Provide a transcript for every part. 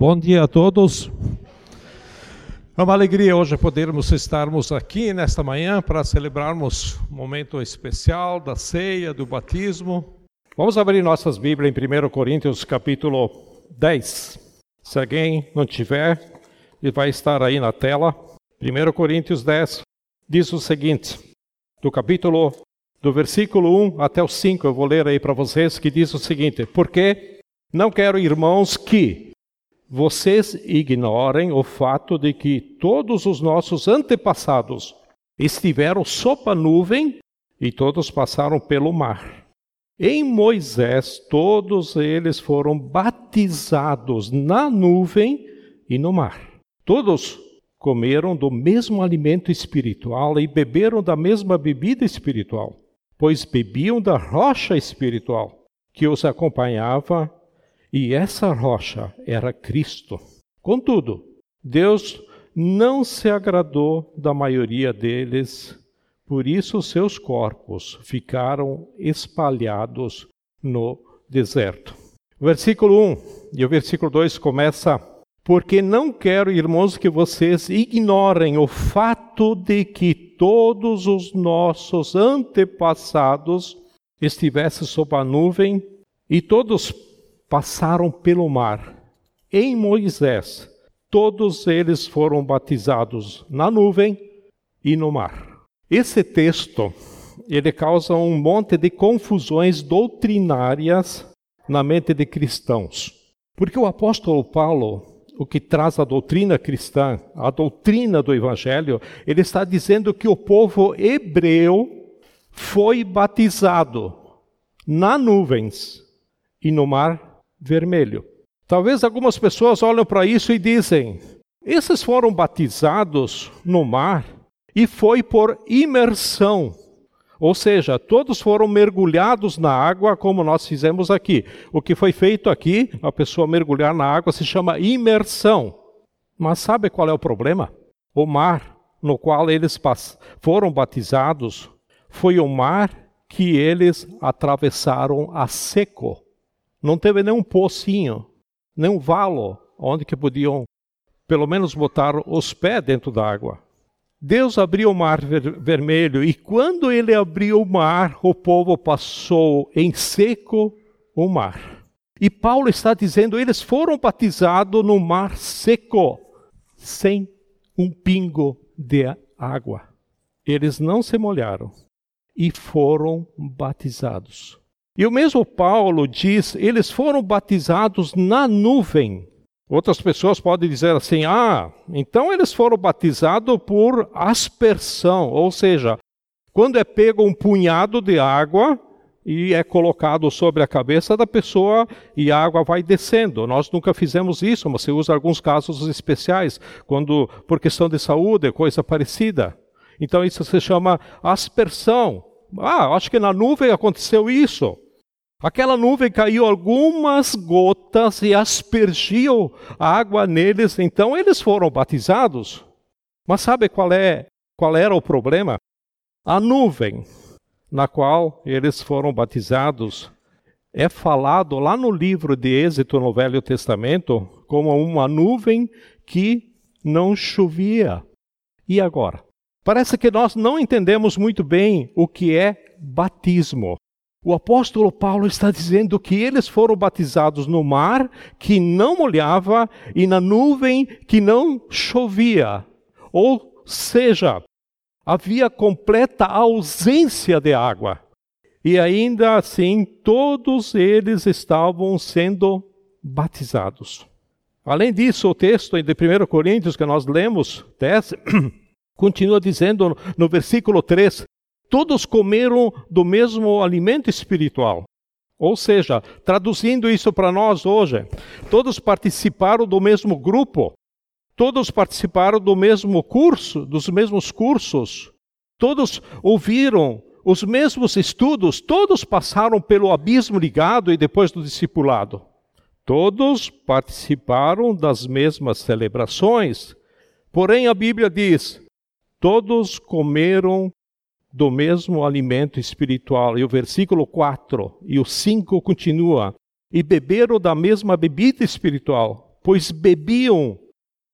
Bom dia a todos. É uma alegria hoje podermos estarmos aqui nesta manhã para celebrarmos um momento especial da ceia, do batismo. Vamos abrir nossas Bíblias em 1 Coríntios capítulo 10. Se alguém não tiver, ele vai estar aí na tela. 1 Coríntios 10 diz o seguinte, do versículo 1 até o 5, eu vou ler aí para vocês, que diz o seguinte: porque não quero, irmãos, que vocês ignorem o fato de que todos os nossos antepassados estiveram sob a nuvem e todos passaram pelo mar. Em Moisés, todos eles foram batizados na nuvem e no mar. Todos comeram do mesmo alimento espiritual e beberam da mesma bebida espiritual, pois bebiam da rocha espiritual que os acompanhava, e essa rocha era Cristo. Contudo, Deus não se agradou da maioria deles, por isso seus corpos ficaram espalhados no deserto. Versículo 1 e o versículo 2 começa: porque não quero, irmãos, que vocês ignorem o fato de que todos os nossos antepassados estivessem sob a nuvem e todos passaram pelo mar. Em Moisés, todos eles foram batizados na nuvem e no mar. Esse texto, ele causa um monte de confusões doutrinárias na mente de cristãos. Porque o apóstolo Paulo, o que traz a doutrina cristã, a doutrina do evangelho, ele está dizendo que o povo hebreu foi batizado nas nuvens e no mar vermelho. Talvez algumas pessoas olham para isso e dizem: esses foram batizados no mar e foi por imersão. Ou seja, todos foram mergulhados na água como nós fizemos aqui. O que foi feito aqui, a pessoa mergulhar na água, se chama imersão. Mas sabe qual é o problema? O mar no qual eles foram batizados foi o mar que eles atravessaram a seco. Não teve nenhum pocinho, nenhum valo onde que podiam pelo menos botar os pés dentro da água. Deus abriu o mar vermelho e quando ele abriu o mar, o povo passou em seco o mar. E Paulo está dizendo, eles foram batizados no mar seco, sem um pingo de água. Eles não se molharam e foram batizados. E o mesmo Paulo diz, eles foram batizados na nuvem. Outras pessoas podem dizer assim, então eles foram batizados por aspersão. Ou seja, quando é pego um punhado de água e é colocado sobre a cabeça da pessoa e a água vai descendo. Nós nunca fizemos isso, mas se usa alguns casos especiais, quando por questão de saúde, coisa parecida. Então isso se chama aspersão. Acho que na nuvem aconteceu isso. Aquela nuvem caiu algumas gotas e aspergiu a água neles, então eles foram batizados. Mas sabe qual era o problema? A nuvem na qual eles foram batizados é falado lá no livro de Êxodo no Velho Testamento como uma nuvem que não chovia. E agora? Parece que nós não entendemos muito bem o que é batismo. O apóstolo Paulo está dizendo que eles foram batizados no mar que não molhava e na nuvem que não chovia. Ou seja, havia completa ausência de água. E ainda assim, todos eles estavam sendo batizados. Além disso, o texto de 1 Coríntios que nós lemos, 10, continua dizendo no versículo 3, todos comeram do mesmo alimento espiritual. Ou seja, traduzindo isso para nós hoje, todos participaram do mesmo grupo, todos participaram do mesmo curso, dos mesmos cursos, todos ouviram os mesmos estudos, todos passaram pelo abismo ligado e depois do discipulado. Todos participaram das mesmas celebrações, porém a Bíblia diz: todos comeram do mesmo alimento espiritual. E o versículo 4 e o 5 continua. E beberam da mesma bebida espiritual, pois bebiam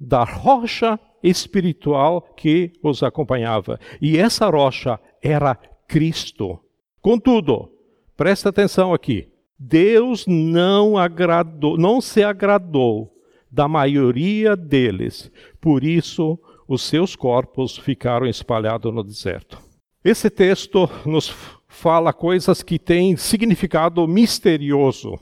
da rocha espiritual que os acompanhava. E essa rocha era Cristo. Contudo, presta atenção aqui. Deus não se agradou da maioria deles. Por isso, os seus corpos ficaram espalhados no deserto. Esse texto nos fala coisas que têm significado misterioso,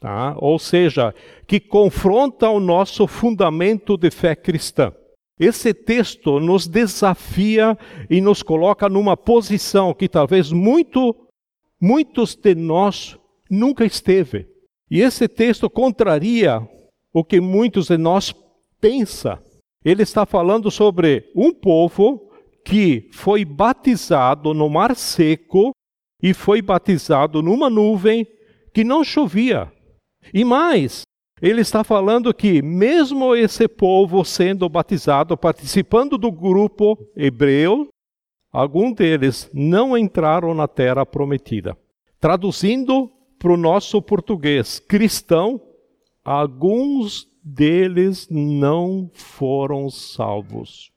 tá? Ou seja, que confrontam o nosso fundamento de fé cristã. Esse texto nos desafia e nos coloca numa posição que talvez muitos de nós nunca esteve. E esse texto contraria o que muitos de nós pensam. Ele está falando sobre um povo que foi batizado no mar seco e foi batizado numa nuvem que não chovia. E mais, ele está falando que mesmo esse povo sendo batizado, participando do grupo hebreu, alguns deles não entraram na terra prometida. Traduzindo para o nosso português cristão, alguns deles não foram salvos.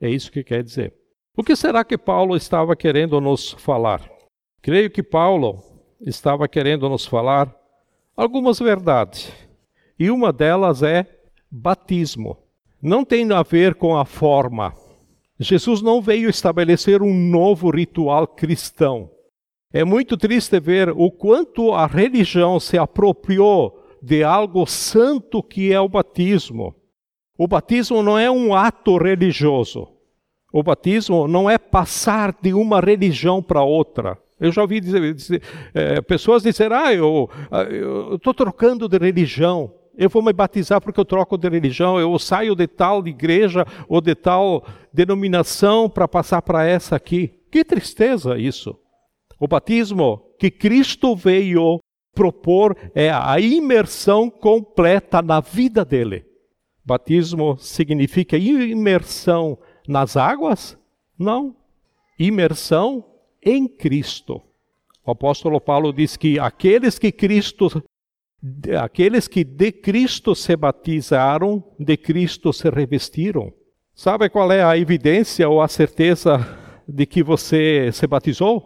É isso que quer dizer. O que será que Paulo estava querendo nos falar? Creio que Paulo estava querendo nos falar algumas verdades. E uma delas é batismo. Não tem a ver com a forma. Jesus não veio estabelecer um novo ritual cristão. É muito triste ver o quanto a religião se apropriou de algo santo que é o batismo. O batismo não é um ato religioso. O batismo não é passar de uma religião para outra. Eu já ouvi pessoas dizerem, eu estou trocando de religião, eu vou me batizar porque eu troco de religião, eu saio de tal igreja ou de tal denominação para passar para essa aqui. Que tristeza isso. O batismo que Cristo veio propor é a imersão completa na vida dele. Batismo significa imersão nas águas? Não. Imersão em Cristo. O apóstolo Paulo diz que aqueles que de Cristo se batizaram, de Cristo se revestiram. Sabe qual é a evidência ou a certeza de que você se batizou?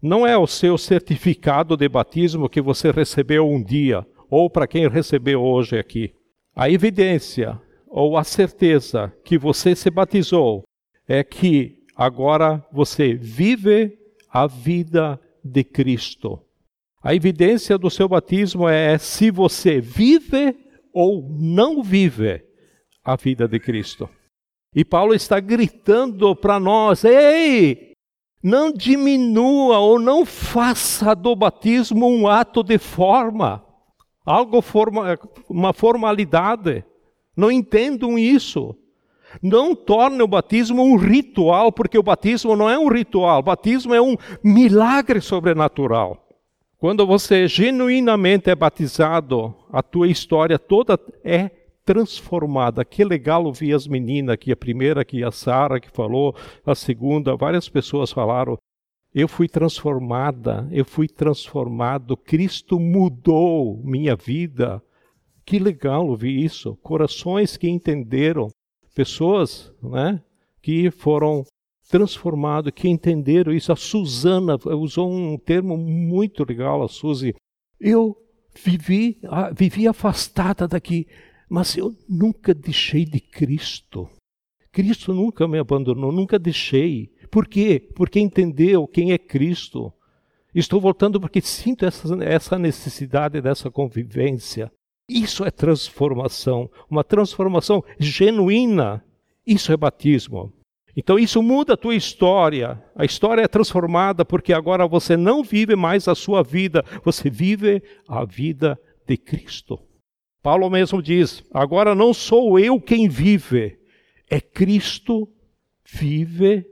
Não é o seu certificado de batismo que você recebeu um dia, ou para quem recebeu hoje aqui. A evidência ou a certeza que você se batizou é que agora você vive a vida de Cristo. A evidência do seu batismo é se você vive ou não vive a vida de Cristo. E Paulo está gritando para nós, ei, não diminua ou não faça do batismo um ato de forma. Uma formalidade. Não entendam isso. Não torne o batismo um ritual, porque o batismo não é um ritual. O batismo é um milagre sobrenatural. Quando você genuinamente é batizado, a tua história toda é transformada. Que legal ouvir as meninas aqui, a primeira aqui, a Sara que falou, a segunda, várias pessoas falaram. Eu fui transformada, eu fui transformado, Cristo mudou minha vida. Que legal ouvir isso. Corações que entenderam, pessoas, né, que foram transformadas, que entenderam isso. A Suzana usou um termo muito legal, a Suzy. Eu vivi afastada daqui, mas eu nunca deixei de Cristo. Cristo nunca me abandonou, nunca deixei. Por quê? Porque entendeu quem é Cristo. Estou voltando porque sinto essa necessidade dessa convivência. Isso é transformação, uma transformação genuína. Isso é batismo. Então isso muda a tua história. A história é transformada porque agora você não vive mais a sua vida. Você vive a vida de Cristo. Paulo mesmo diz, agora não sou eu quem vive, é Cristo vive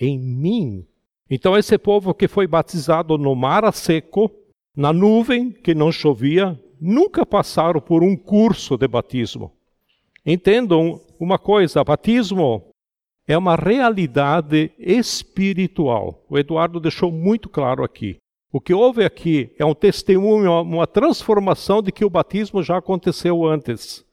em mim. Então esse povo que foi batizado no mar a seco, na nuvem que não chovia, nunca passaram por um curso de batismo. Entendam uma coisa, batismo é uma realidade espiritual. O Eduardo deixou muito claro aqui. O que houve aqui é um testemunho, uma transformação de que o batismo já aconteceu antes.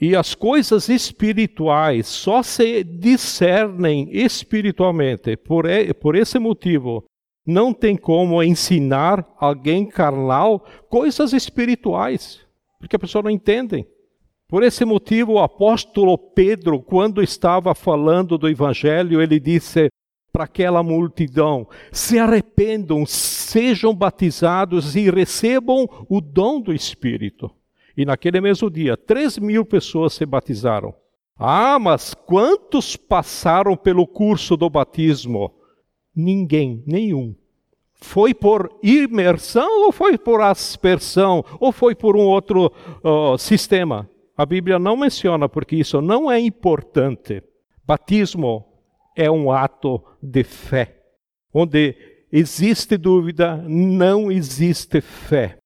E as coisas espirituais só se discernem espiritualmente. Por esse motivo, não tem como ensinar alguém carnal coisas espirituais, porque a pessoa não entende. Por esse motivo, o apóstolo Pedro, quando estava falando do evangelho, ele disse para aquela multidão: se arrependam, sejam batizados e recebam o dom do Espírito. E naquele mesmo dia, 3.000 pessoas se batizaram. Ah, mas quantos passaram pelo curso do batismo? Ninguém, nenhum. Foi por imersão ou foi por aspersão? Ou foi por um outro sistema? A Bíblia não menciona, porque isso não é importante. Batismo é um ato de fé. Onde existe dúvida, não existe fé.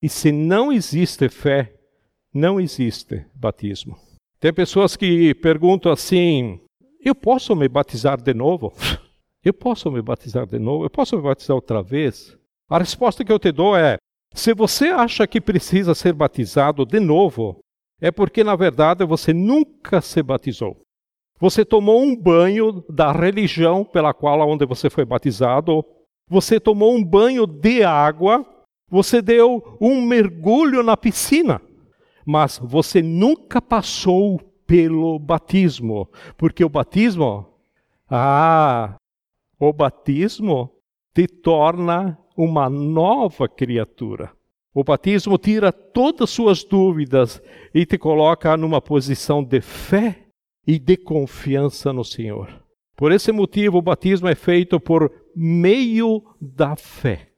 E se não existe fé, não existe batismo. Tem pessoas que perguntam assim: eu posso me batizar de novo? Eu posso me batizar de novo? Eu posso me batizar outra vez? A resposta que eu te dou é: se você acha que precisa ser batizado de novo, é porque, na verdade, você nunca se batizou. Você tomou um banho da religião pela qual onde você foi batizado. Você tomou um banho de água. Você deu um mergulho na piscina, mas você nunca passou pelo batismo, porque o batismo te torna uma nova criatura. O batismo tira todas as suas dúvidas e te coloca numa posição de fé e de confiança no Senhor. Por esse motivo, o batismo é feito por meio da fé.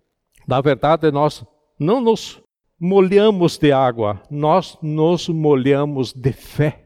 Na verdade, nós não nos molhamos de água, nós nos molhamos de fé.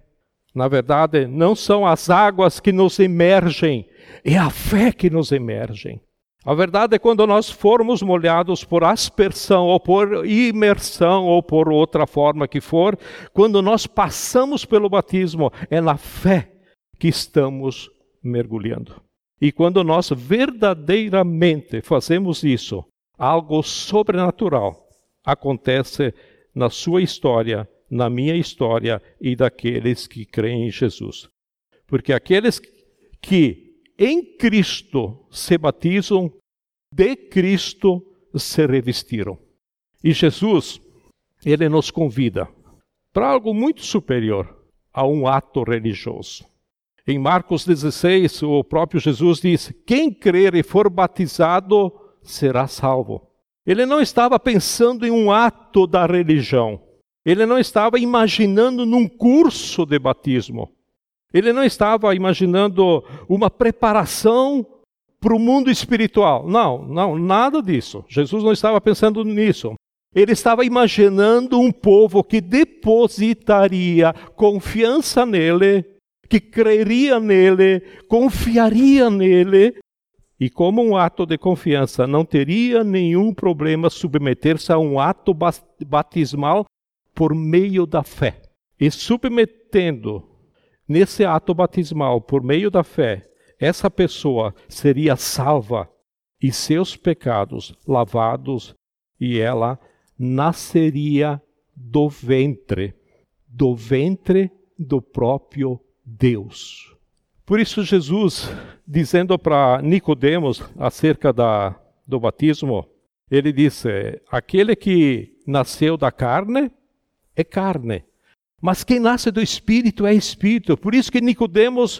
Na verdade, não são as águas que nos imergem, é a fé que nos imerge. A verdade é quando nós formos molhados por aspersão, ou por imersão, ou por outra forma que for, quando nós passamos pelo batismo, é na fé que estamos mergulhando. E quando nós verdadeiramente fazemos isso, algo sobrenatural acontece na sua história, na minha história e daqueles que creem em Jesus. Porque aqueles que em Cristo se batizam, de Cristo se revestiram. E Jesus, ele nos convida para algo muito superior a um ato religioso. Em Marcos 16, o próprio Jesus diz: quem crer e for batizado será salvo. Ele não estava pensando em um ato da religião. Ele não estava imaginando num curso de batismo. Ele não estava imaginando uma preparação para o mundo espiritual. Não, nada disso. Jesus não estava pensando nisso. Ele estava imaginando um povo que depositaria confiança nele, que creria nele, confiaria nele. E como um ato de confiança, não teria nenhum problema submeter-se a um ato batismal por meio da fé. E submetendo nesse ato batismal por meio da fé, essa pessoa seria salva e seus pecados lavados, e ela nasceria do ventre do próprio Deus. Por isso Jesus, dizendo para Nicodemos acerca do batismo, ele disse: aquele que nasceu da carne é carne, mas quem nasce do Espírito é Espírito. Por isso que Nicodemos,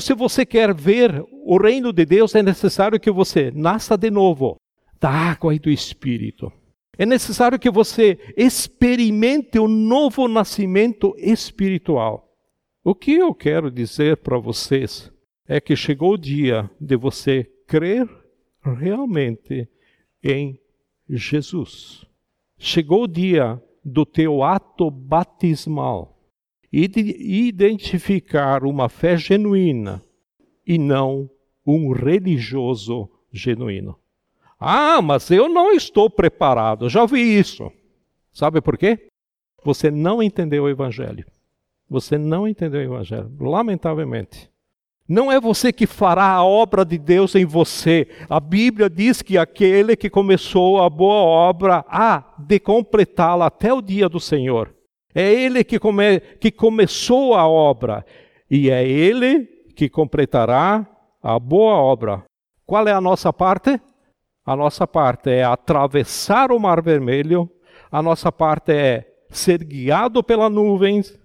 se você quer ver o reino de Deus, é necessário que você nasça de novo da água e do Espírito. É necessário que você experimente o novo nascimento espiritual. O que eu quero dizer para vocês é que chegou o dia de você crer realmente em Jesus. Chegou o dia do teu ato batismal e de identificar uma fé genuína e não um religioso genuíno. Ah, mas eu não estou preparado, já vi isso. Sabe por quê? Você não entendeu o evangelho. Você não entendeu o evangelho, lamentavelmente. Não é você que fará a obra de Deus em você. A Bíblia diz que aquele que começou a boa obra há de completá-la até o dia do Senhor. É Ele que começou a obra e é Ele que completará a boa obra. Qual é a nossa parte? A nossa parte é atravessar o Mar Vermelho, a nossa parte é ser guiado pelas nuvens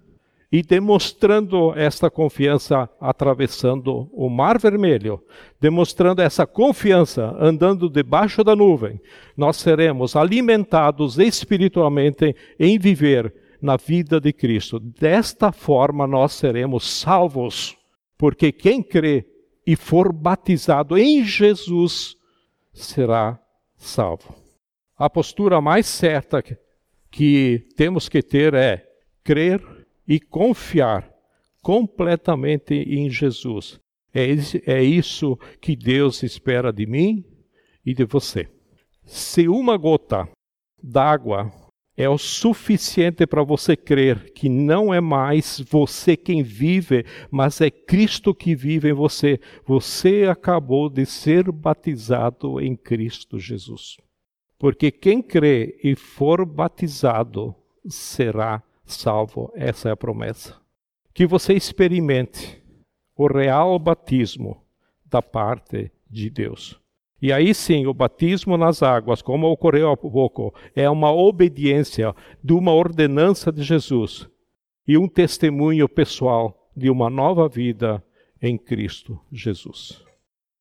e demonstrando esta confiança atravessando o Mar Vermelho, demonstrando essa confiança andando debaixo da nuvem. Nós seremos alimentados espiritualmente em viver na vida de Cristo. Desta forma nós seremos salvos, porque quem crê e for batizado em Jesus será salvo. A postura mais certa que temos que ter é crer e confiar completamente em Jesus. É isso que Deus espera de mim e de você. Se uma gota d'água é o suficiente para você crer que não é mais você quem vive, mas é Cristo que vive em você. Você acabou de ser batizado em Cristo Jesus. Porque quem crê e for batizado será salvo. Essa é a promessa. Que você experimente o real batismo da parte de Deus. E aí sim, o batismo nas águas, como ocorreu há pouco, é uma obediência de uma ordenança de Jesus e um testemunho pessoal de uma nova vida em Cristo Jesus.